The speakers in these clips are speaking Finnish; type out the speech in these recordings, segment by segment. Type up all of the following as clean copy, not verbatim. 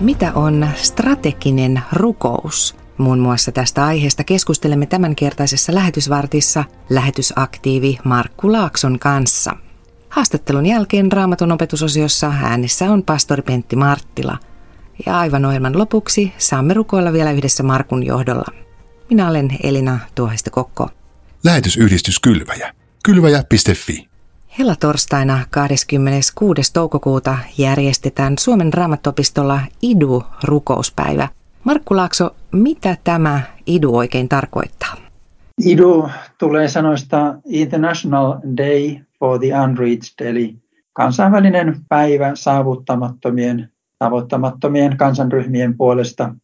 Mitä on strateginen rukous? Muun muassa tästä aiheesta keskustelemme tämänkertaisessa lähetysvartissa lähetysaktiivi Markku Laakson kanssa. Haastattelun jälkeen Raamatun opetusosiossa äänessä on pastori Pentti Marttila. Ja aivan ohjelman lopuksi saamme rukoilla vielä yhdessä Markun johdolla. Minä olen Elina Tuohistekokko. Lähetysyhdistys Kylväjä. Kylväjä.fi. Helatorstaina 26. toukokuuta järjestetään Suomen Raamattuopistolla IDU-rukouspäivä. Markku Laakso, mitä tämä IDU oikein tarkoittaa? IDU tulee sanoista International Day for the Unreached, eli kansainvälinen päivä tavoittamattomien kansanryhmien puolesta.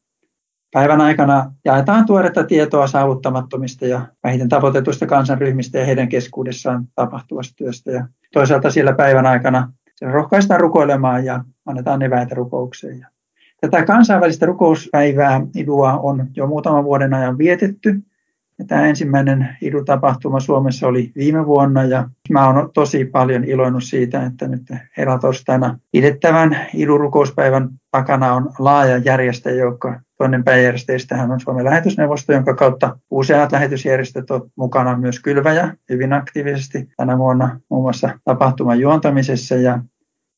Päivän aikana jaetaan tuoretta tietoa saavuttamattomista ja vähiten tavoitetuista kansanryhmistä ja heidän keskuudessaan tapahtuvasta työstä. Ja toisaalta siellä päivän aikana rohkaistaan rukoilemaan ja annetaan eväitä rukoukseen. Tätä kansainvälistä rukouspäivää IDUa on jo muutaman vuoden ajan vietetty. Ja tämä ensimmäinen IDU-tapahtuma Suomessa oli viime vuonna ja mä olen tosi paljon iloinut siitä, että nyt helatorstaina pidettävän IDU-rukouspäivän takana on laaja järjestäjäjoukko. Toinen pääjärjestäjistähän on Suomen lähetysneuvosto, jonka kautta useat lähetysjärjestöt ovat mukana, myös Kylväjä hyvin aktiivisesti tänä vuonna muun muassa tapahtuman juontamisessa. Ja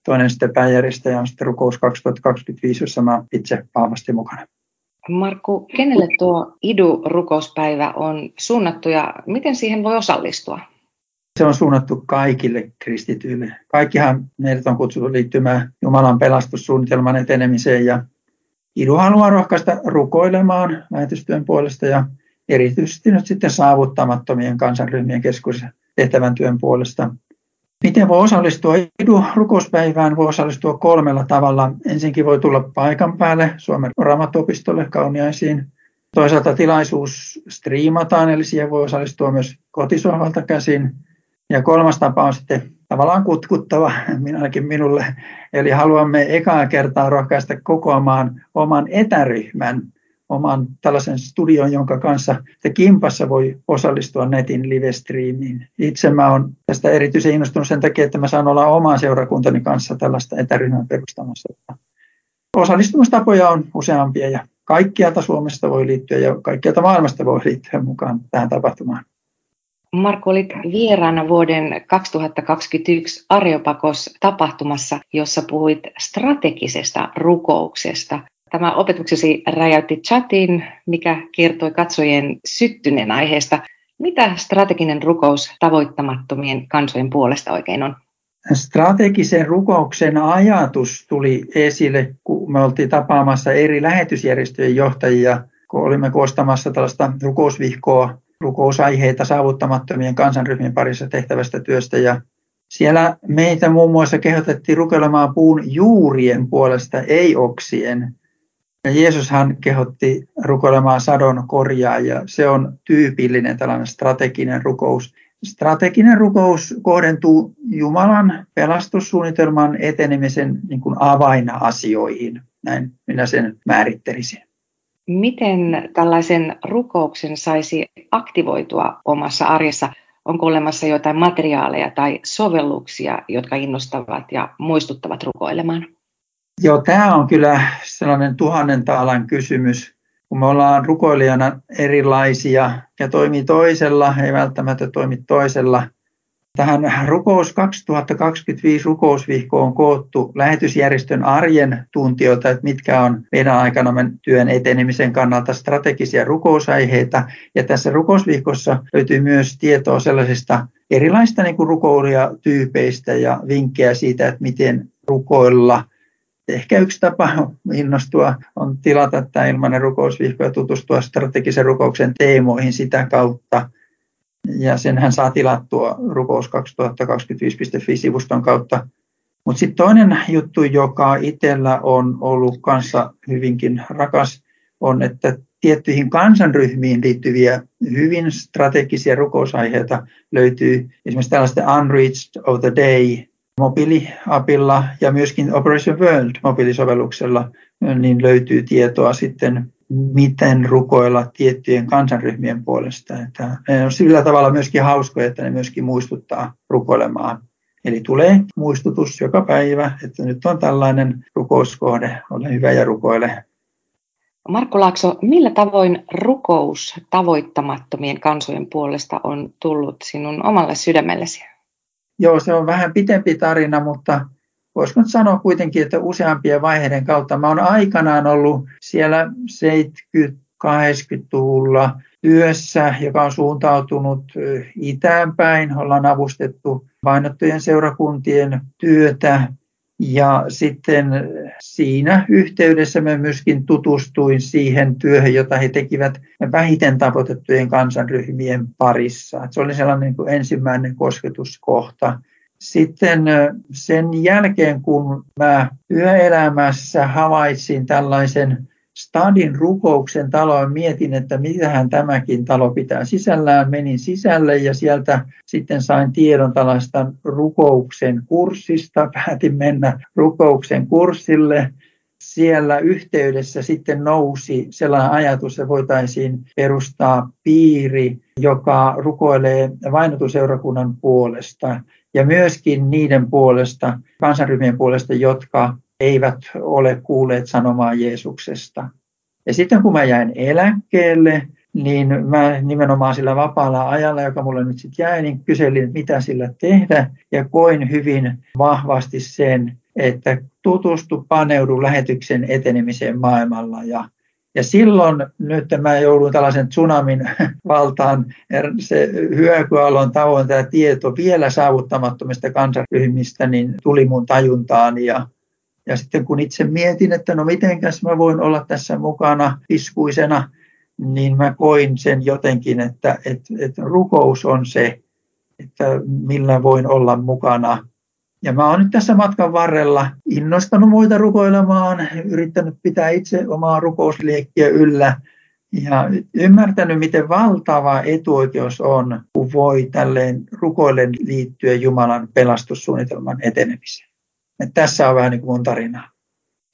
toinen sitten pääjärjestäjä on sitten Rukous 2025, jossa mä itse vahvasti mukana. Markku, kenelle tuo IDU-rukouspäivä on suunnattu ja miten siihen voi osallistua? Se on suunnattu kaikille kristityille. Kaikkihan meidät on kutsuttu liittymään Jumalan pelastussuunnitelman etenemiseen ja IDU haluaa rohkaista rukoilemaan lähetystyön puolesta ja erityisesti nyt sitten saavuttamattomien kansanryhmien keskuudessa tehtävän työn puolesta. Miten voi osallistua IDU-rukouspäivään? Voi osallistua 3 tavalla. Ensinnäkin voi tulla paikan päälle Suomen Raamattuopistolle Kauniaisiin. Toisaalta tilaisuus striimataan, eli siihen voi osallistua myös kotisohvalta käsin. Ja 3. tapa on sitten tavallaan kutkuttava, ainakin minulle. Eli haluamme ekaa kertaa rohkaista kokoamaan oman etäryhmän, oman tällaisen studion, jonka kanssa kimpassa voi osallistua netin livestriimiin. Itse mä olen tästä erityisen innostunut sen takia, että mä saan olla oman seurakuntani kanssa tällaista etäryhmän perustamassa. Osallistumistapoja on useampia ja kaikkialta Suomesta voi liittyä ja kaikkialta maailmasta voi liittyä mukaan tähän tapahtumaan. Markku, olit vieraana vuoden 2021 Areopakos-tapahtumassa, jossa puhuit strategisesta rukouksesta. Tämä opetuksesi räjäytti chatin, mikä kertoi katsojien syttyneen aiheesta. Mitä strateginen rukous tavoittamattomien kansojen puolesta oikein on? Strategisen rukouksen ajatus tuli esille, kun me oltiin tapaamassa eri lähetysjärjestöjen johtajia, kun olimme koostamassa tällaista rukousvihkoa, rukousaiheita saavuttamattomien kansanryhmien parissa tehtävästä työstä. Ja siellä meitä muun muassa kehotettiin rukoilemaan puun juurien puolesta, ei oksien. Ja Jeesushan kehotti rukoilemaan sadon korjaa ja se on tyypillinen tällainen strateginen rukous. Strateginen rukous kohdentuu Jumalan pelastussuunnitelman etenemisen niin kuin avainasioihin. Näin minä sen määrittelisin. Miten tällaisen rukouksen saisi aktivoitua omassa arjessa? Onko olemassa jotain materiaaleja tai sovelluksia, jotka innostavat ja muistuttavat rukoilemaan? Joo, tämä on kyllä sellainen 1000 taalan kysymys, kun me ollaan rukoilijana erilaisia ja toimii toisella, ei välttämättä toimi toisella. Tähän Rukous 2025 rukousvihkoon on koottu lähetysjärjestön arjen tuntijoilta, että mitkä on meidän aikanamme työn etenemisen kannalta strategisia rukousaiheita. Ja tässä rukousvihkossa löytyy myös tietoa sellaisista erilaisista niin kuin rukoilijatyypeistä ja vinkkejä siitä, että miten rukoilla. Ehkä yksi tapa innostua on tilata tämä ilmainen rukousvihko ja tutustua strategisen rukouksen teemoihin sitä kautta. Ja senhän saa tilattua rukous2025.fi-sivuston kautta. Mutta sitten toinen juttu, joka itsellä on ollut kanssa hyvinkin rakas, on, että tiettyihin kansanryhmiin liittyviä hyvin strategisia rukousaiheita löytyy esimerkiksi tällaista Unreached of the Day mobiiliapilla ja myöskin Operation World mobiilisovelluksella niin löytyy tietoa sitten, miten rukoilla tiettyjen kansanryhmien puolesta. Että ne on sillä tavalla myöskin hauskoja, että ne myöskin muistuttaa rukoilemaan. Eli tulee muistutus joka päivä, että nyt on tällainen rukouskohde, ole hyvä ja rukoile. Markku Laakso, millä tavoin rukous tavoittamattomien kansojen puolesta on tullut sinun omalle sydämellesi? Joo, se on vähän pitempi tarina, mutta voisiko sanoa kuitenkin, että useampien vaiheiden kautta. Mä oon aikanaan ollut siellä 70-80-luvulla työssä, joka on suuntautunut itäänpäin. Ollaan avustettu vainottujen seurakuntien työtä. Ja sitten siinä yhteydessä mä myöskin tutustuin siihen työhön, jota he tekivät vähiten tavoitettujen kansanryhmien parissa. Se oli sellainen niin kuin ensimmäinen kosketuskohta. Sitten sen jälkeen, kun mä työelämässä havaitsin tällaisen Stadin rukouksen taloon, mietin, että mitähän tämäkin talo pitää sisällään. Menin sisälle ja sieltä sitten sain tiedon tällaista rukouksen kurssista. Päätin mennä rukouksen kurssille. Siellä yhteydessä sitten nousi sellainen ajatus, että voitaisiin perustaa piiri, joka rukoilee vainotuseurakunnan puolesta ja myöskin niiden puolesta, kansanryhmien puolesta, jotka eivät ole kuulleet sanomaa Jeesuksesta. Ja sitten kun mä jäin eläkkeelle, niin mä nimenomaan sillä vapaalla ajalla, joka mulle nyt sitten jäi, niin kyselin, mitä sillä tehdä. Ja koin hyvin vahvasti sen, että paneudu lähetyksen etenemiseen maailmalla. Ja silloin nyt mä jouduin tällaisen tsunamin valtaan, se hyökyalon tavoin tämä tieto vielä saavuttamattomista kansanryhmistä, niin tuli mun tajuntaani. Ja sitten kun itse mietin, että no mitenkäs mä voin olla tässä mukana iskuisena, niin mä koin sen jotenkin, että rukous on se, että millä voin olla mukana. Ja mä oon nyt tässä matkan varrella innostanut muita rukoilemaan, yrittänyt pitää itse omaa rukousliekkiä yllä ja ymmärtänyt, miten valtava etuoikeus on, kun voi tälleen rukoillen liittyä Jumalan pelastussuunnitelman etenemiseen. Että tässä on vähän niin kuin mun tarinaa.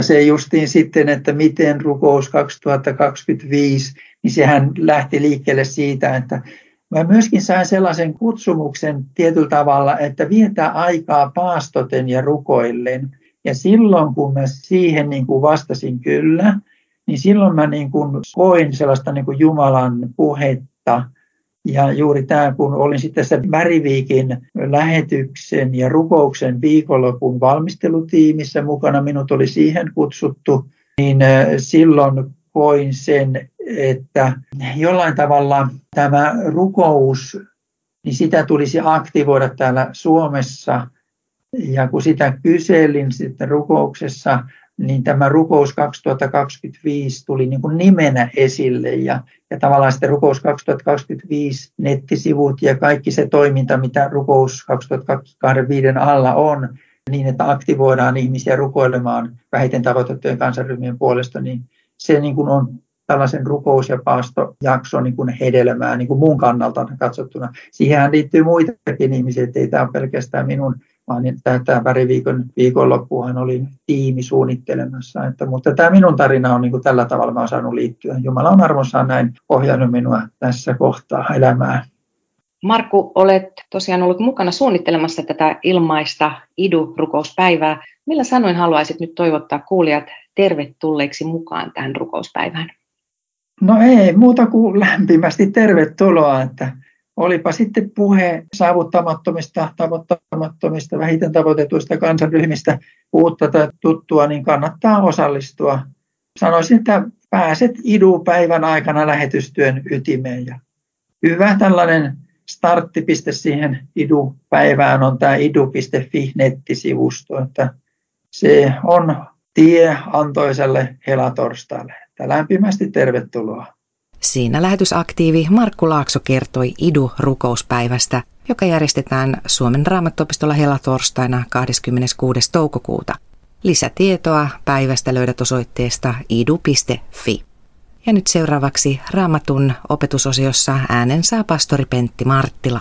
Se justiin sitten, että miten rukous 2025, niin sehän lähti liikkeelle siitä, että mä myöskin sain sellaisen kutsumuksen tietyllä tavalla, että vietää aikaa paastoten ja rukoillen. Ja silloin, kun mä siihen niin kuin vastasin kyllä, niin silloin mä niin kuin koin sellaista niin kuin Jumalan puhetta. Ja juuri tämä, kun olin sitten tässä Väriviikin lähetyksen ja rukouksen viikonlopun valmistelutiimissä mukana, minut oli siihen kutsuttu, niin silloin koin sen, että jollain tavalla tämä rukous, niin sitä tulisi aktivoida täällä Suomessa. Ja kun sitä kyselin sitten rukouksessa, niin tämä rukous 2025 tuli niin kuin nimenä esille ja tavallaan sitten rukous 2025 nettisivut ja kaikki se toiminta, mitä rukous 2025 alla on, niin että aktivoidaan ihmisiä rukoilemaan vähiten tavoitettujen kansanryhmien puolesta, niin se niin kuin on tällaisen rukous- ja paastojakson niin kuin hedelmää niin kuin mun kannalta katsottuna. Siihen liittyy muitakin ihmisiä, ettei tämä ole pelkästään minun. Tämä Väriviikon viikonloppuhan oli tiimi suunnittelemassa, mutta tämä minun tarina on niin kuin tällä tavalla mä oon saanut liittyä. Jumala on armossaan näin ohjannut minua tässä kohtaa elämää. Markku, olet tosiaan ollut mukana suunnittelemassa tätä ilmaista IDU-rukouspäivää. Millä sanoin haluaisit nyt toivottaa kuulijat tervetulleiksi mukaan tähän rukouspäivään? No ei muuta kuin lämpimästi tervetuloa, että olipa sitten puhe saavuttamattomista, tavoittamattomista, vähiten tavoitetuista kansanryhmistä, uutta tai tuttua, niin kannattaa osallistua. Sanoisin, että pääset IDU-päivän aikana lähetystyön ytimeen. Ja hyvä tällainen starttipiste siihen IDU-päivään on tämä idu.fi-nettisivusto. Että se on tie antoiselle helatorstaille. Lämpimästi tervetuloa. Siinä lähetysaktiivi Markku Laakso kertoi IDU-rukouspäivästä, joka järjestetään Suomen Raamattuopistolla helatorstaina 26. toukokuuta. Lisätietoa päivästä löydät osoitteesta idu.fi. Ja nyt seuraavaksi Raamatun opetusosiossa äänen saa pastori Pentti Marttila.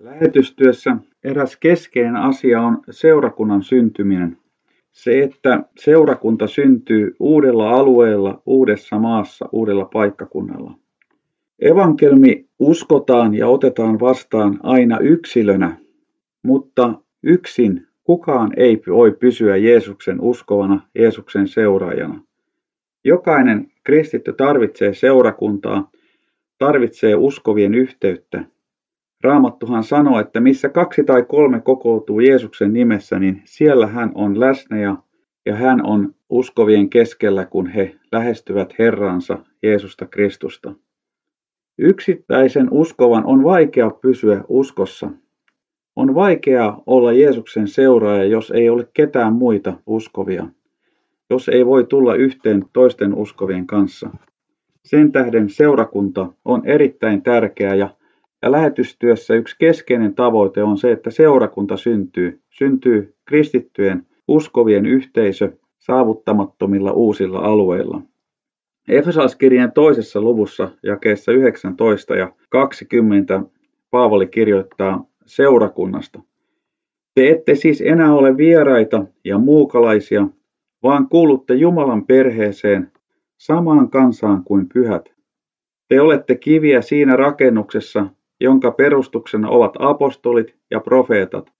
Lähetystyössä eräs keskeinen asia on seurakunnan syntyminen. Se, että seurakunta syntyy uudella alueella, uudessa maassa, uudella paikkakunnalla. Evankelmi uskotaan ja otetaan vastaan aina yksilönä, mutta Yksin kukaan ei voi pysyä Jeesuksen uskovana, Jeesuksen seuraajana. Jokainen kristitty tarvitsee seurakuntaa, tarvitsee uskovien yhteyttä. Raamattuhan sanoo, että missä 2 tai 3 kokoutuu Jeesuksen nimessä, niin siellä hän on läsnä ja hän on uskovien keskellä, kun he lähestyvät Herransa Jeesusta Kristusta. Yksittäisen uskovan on vaikea pysyä uskossa. On vaikeaa olla Jeesuksen seuraaja, jos ei ole ketään muita uskovia, jos ei voi tulla yhteen toisten uskovien kanssa. Sen tähden seurakunta on erittäin tärkeä ja lähetystyössä yksi keskeinen tavoite on se, että seurakunta syntyy kristittyjen uskovien yhteisö saavuttamattomilla uusilla alueilla. Efesolaiskirjeen 2. luvussa jakeessa 19 ja 20 Paavali kirjoittaa seurakunnasta. Te ette siis enää ole vieraita ja muukalaisia, vaan kuulutte Jumalan perheeseen, samaan kansaan kuin pyhät. Te olette kiviä siinä rakennuksessa, jonka perustuksena ovat apostolit ja profeetat,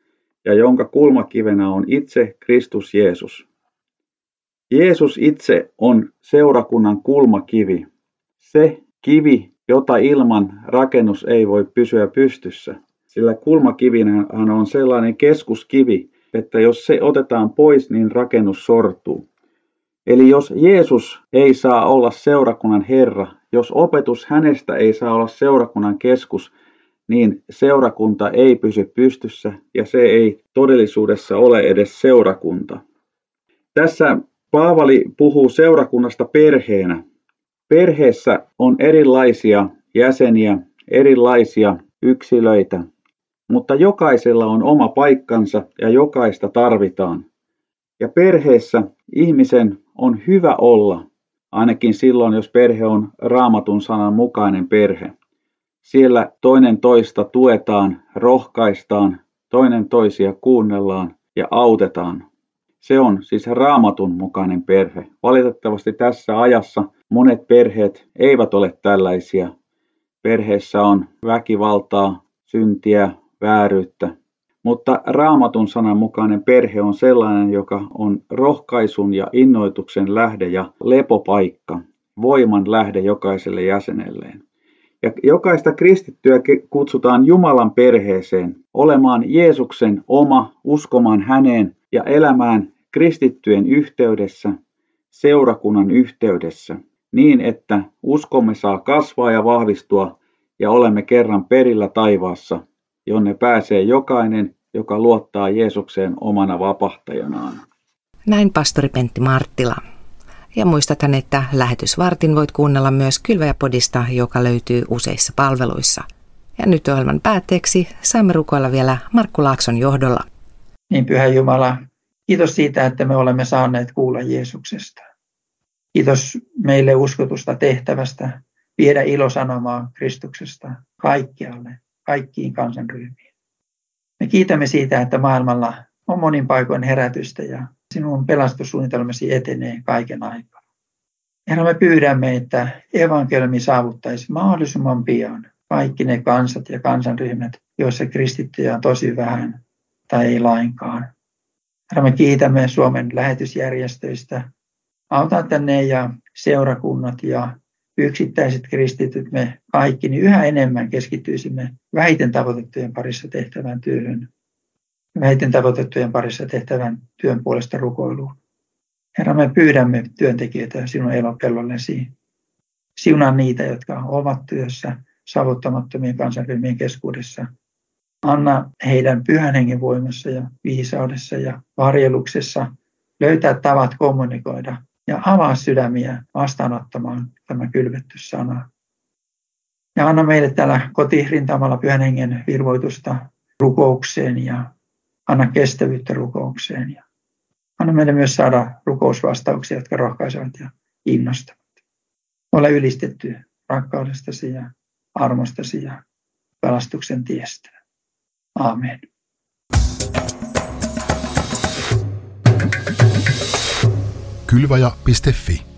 ja jonka kulmakivenä on itse Kristus Jeesus. Jeesus itse on seurakunnan kulmakivi, se kivi, jota ilman rakennus ei voi pysyä pystyssä, sillä kulmakivinähän on sellainen keskuskivi, että jos se otetaan pois, niin rakennus sortuu. Eli jos Jeesus ei saa olla seurakunnan Herra, jos opetus hänestä ei saa olla seurakunnan keskus, niin seurakunta ei pysy pystyssä ja se ei todellisuudessa ole edes seurakunta. Tässä Paavali puhuu seurakunnasta perheenä. Perheessä on erilaisia jäseniä, erilaisia yksilöitä, mutta jokaisella on oma paikkansa ja jokaista tarvitaan. Ja perheessä ihmisen on hyvä olla, ainakin silloin, jos perhe on Raamatun sanan mukainen perhe. Siellä toinen toista tuetaan, rohkaistaan, toinen toisia kuunnellaan ja autetaan. Se on siis Raamatun mukainen perhe. Valitettavasti tässä ajassa monet perheet eivät ole tällaisia. Perheessä on väkivaltaa, syntiä, vääryyttä. Mutta Raamatun sanan mukainen perhe on sellainen, joka on rohkaisun ja innoituksen lähde ja lepopaikka, voiman lähde jokaiselle jäsenelleen. Ja jokaista kristittyä kutsutaan Jumalan perheeseen, olemaan Jeesuksen oma, uskomaan häneen ja elämään kristittyjen yhteydessä, seurakunnan yhteydessä, niin että uskomme saa kasvaa ja vahvistua ja olemme kerran perillä taivaassa, jonne pääsee jokainen, joka luottaa Jeesukseen omana vapahtajanaan. Näin pastori Pentti Marttila. Ja muistathan, että lähetysvartin voit kuunnella myös Kylväjä-podista, joka löytyy useissa palveluissa. Ja nyt ohjelman päätteeksi saamme rukoilla vielä Markku Laakson johdolla. Niin, Pyhä Jumala, kiitos siitä, että me olemme saaneet kuulla Jeesuksesta. Kiitos meille uskotusta tehtävästä viedä ilosanomaa Kristuksesta kaikkialle, kaikkiin kansanryhmiin. Me kiitämme siitä, että maailmalla on monin paikoin herätystä ja sinun pelastussuunnitelmasi etenee kaiken aikaa. Herra, me pyydämme, että evankeliumi saavuttaisi mahdollisimman pian kaikki ne kansat ja kansanryhmät, joissa kristittyjä on tosi vähän tai ei lainkaan. Herra, me kiitämme Suomen lähetysjärjestöistä. Auta tänne ja seurakunnat ja yksittäiset kristityt, me kaikki, niin yhä enemmän keskittyisimme vähiten tavoitettujen parissa tehtävän työhön. Vähiten tavoitettujen parissa tehtävän työn puolesta rukoiluun. Herra, me pyydämme työntekijöitä sinun elopellollesi. Siunaa niitä, jotka ovat työssä saavuttamattomien kansanryhmien keskuudessa. Anna heidän pyhän hengen voimassa ja viisaudessa ja varjeluksessa löytää tavat kommunikoida ja avaa sydämiä vastaanottamaan tämä kylvetty sana. Ja anna meille täällä kotirintamalla pyhän hengen virvoitusta rukoukseen ja anna kestävyyttä rukoukseen. Ja anna meille myös saada rukousvastauksia, jotka rohkaisevat ja innostavat. Ole ylistetty rakkaudestasi ja armostasi ja pelastuksen tiestä. Aamen. Kylväjä.fi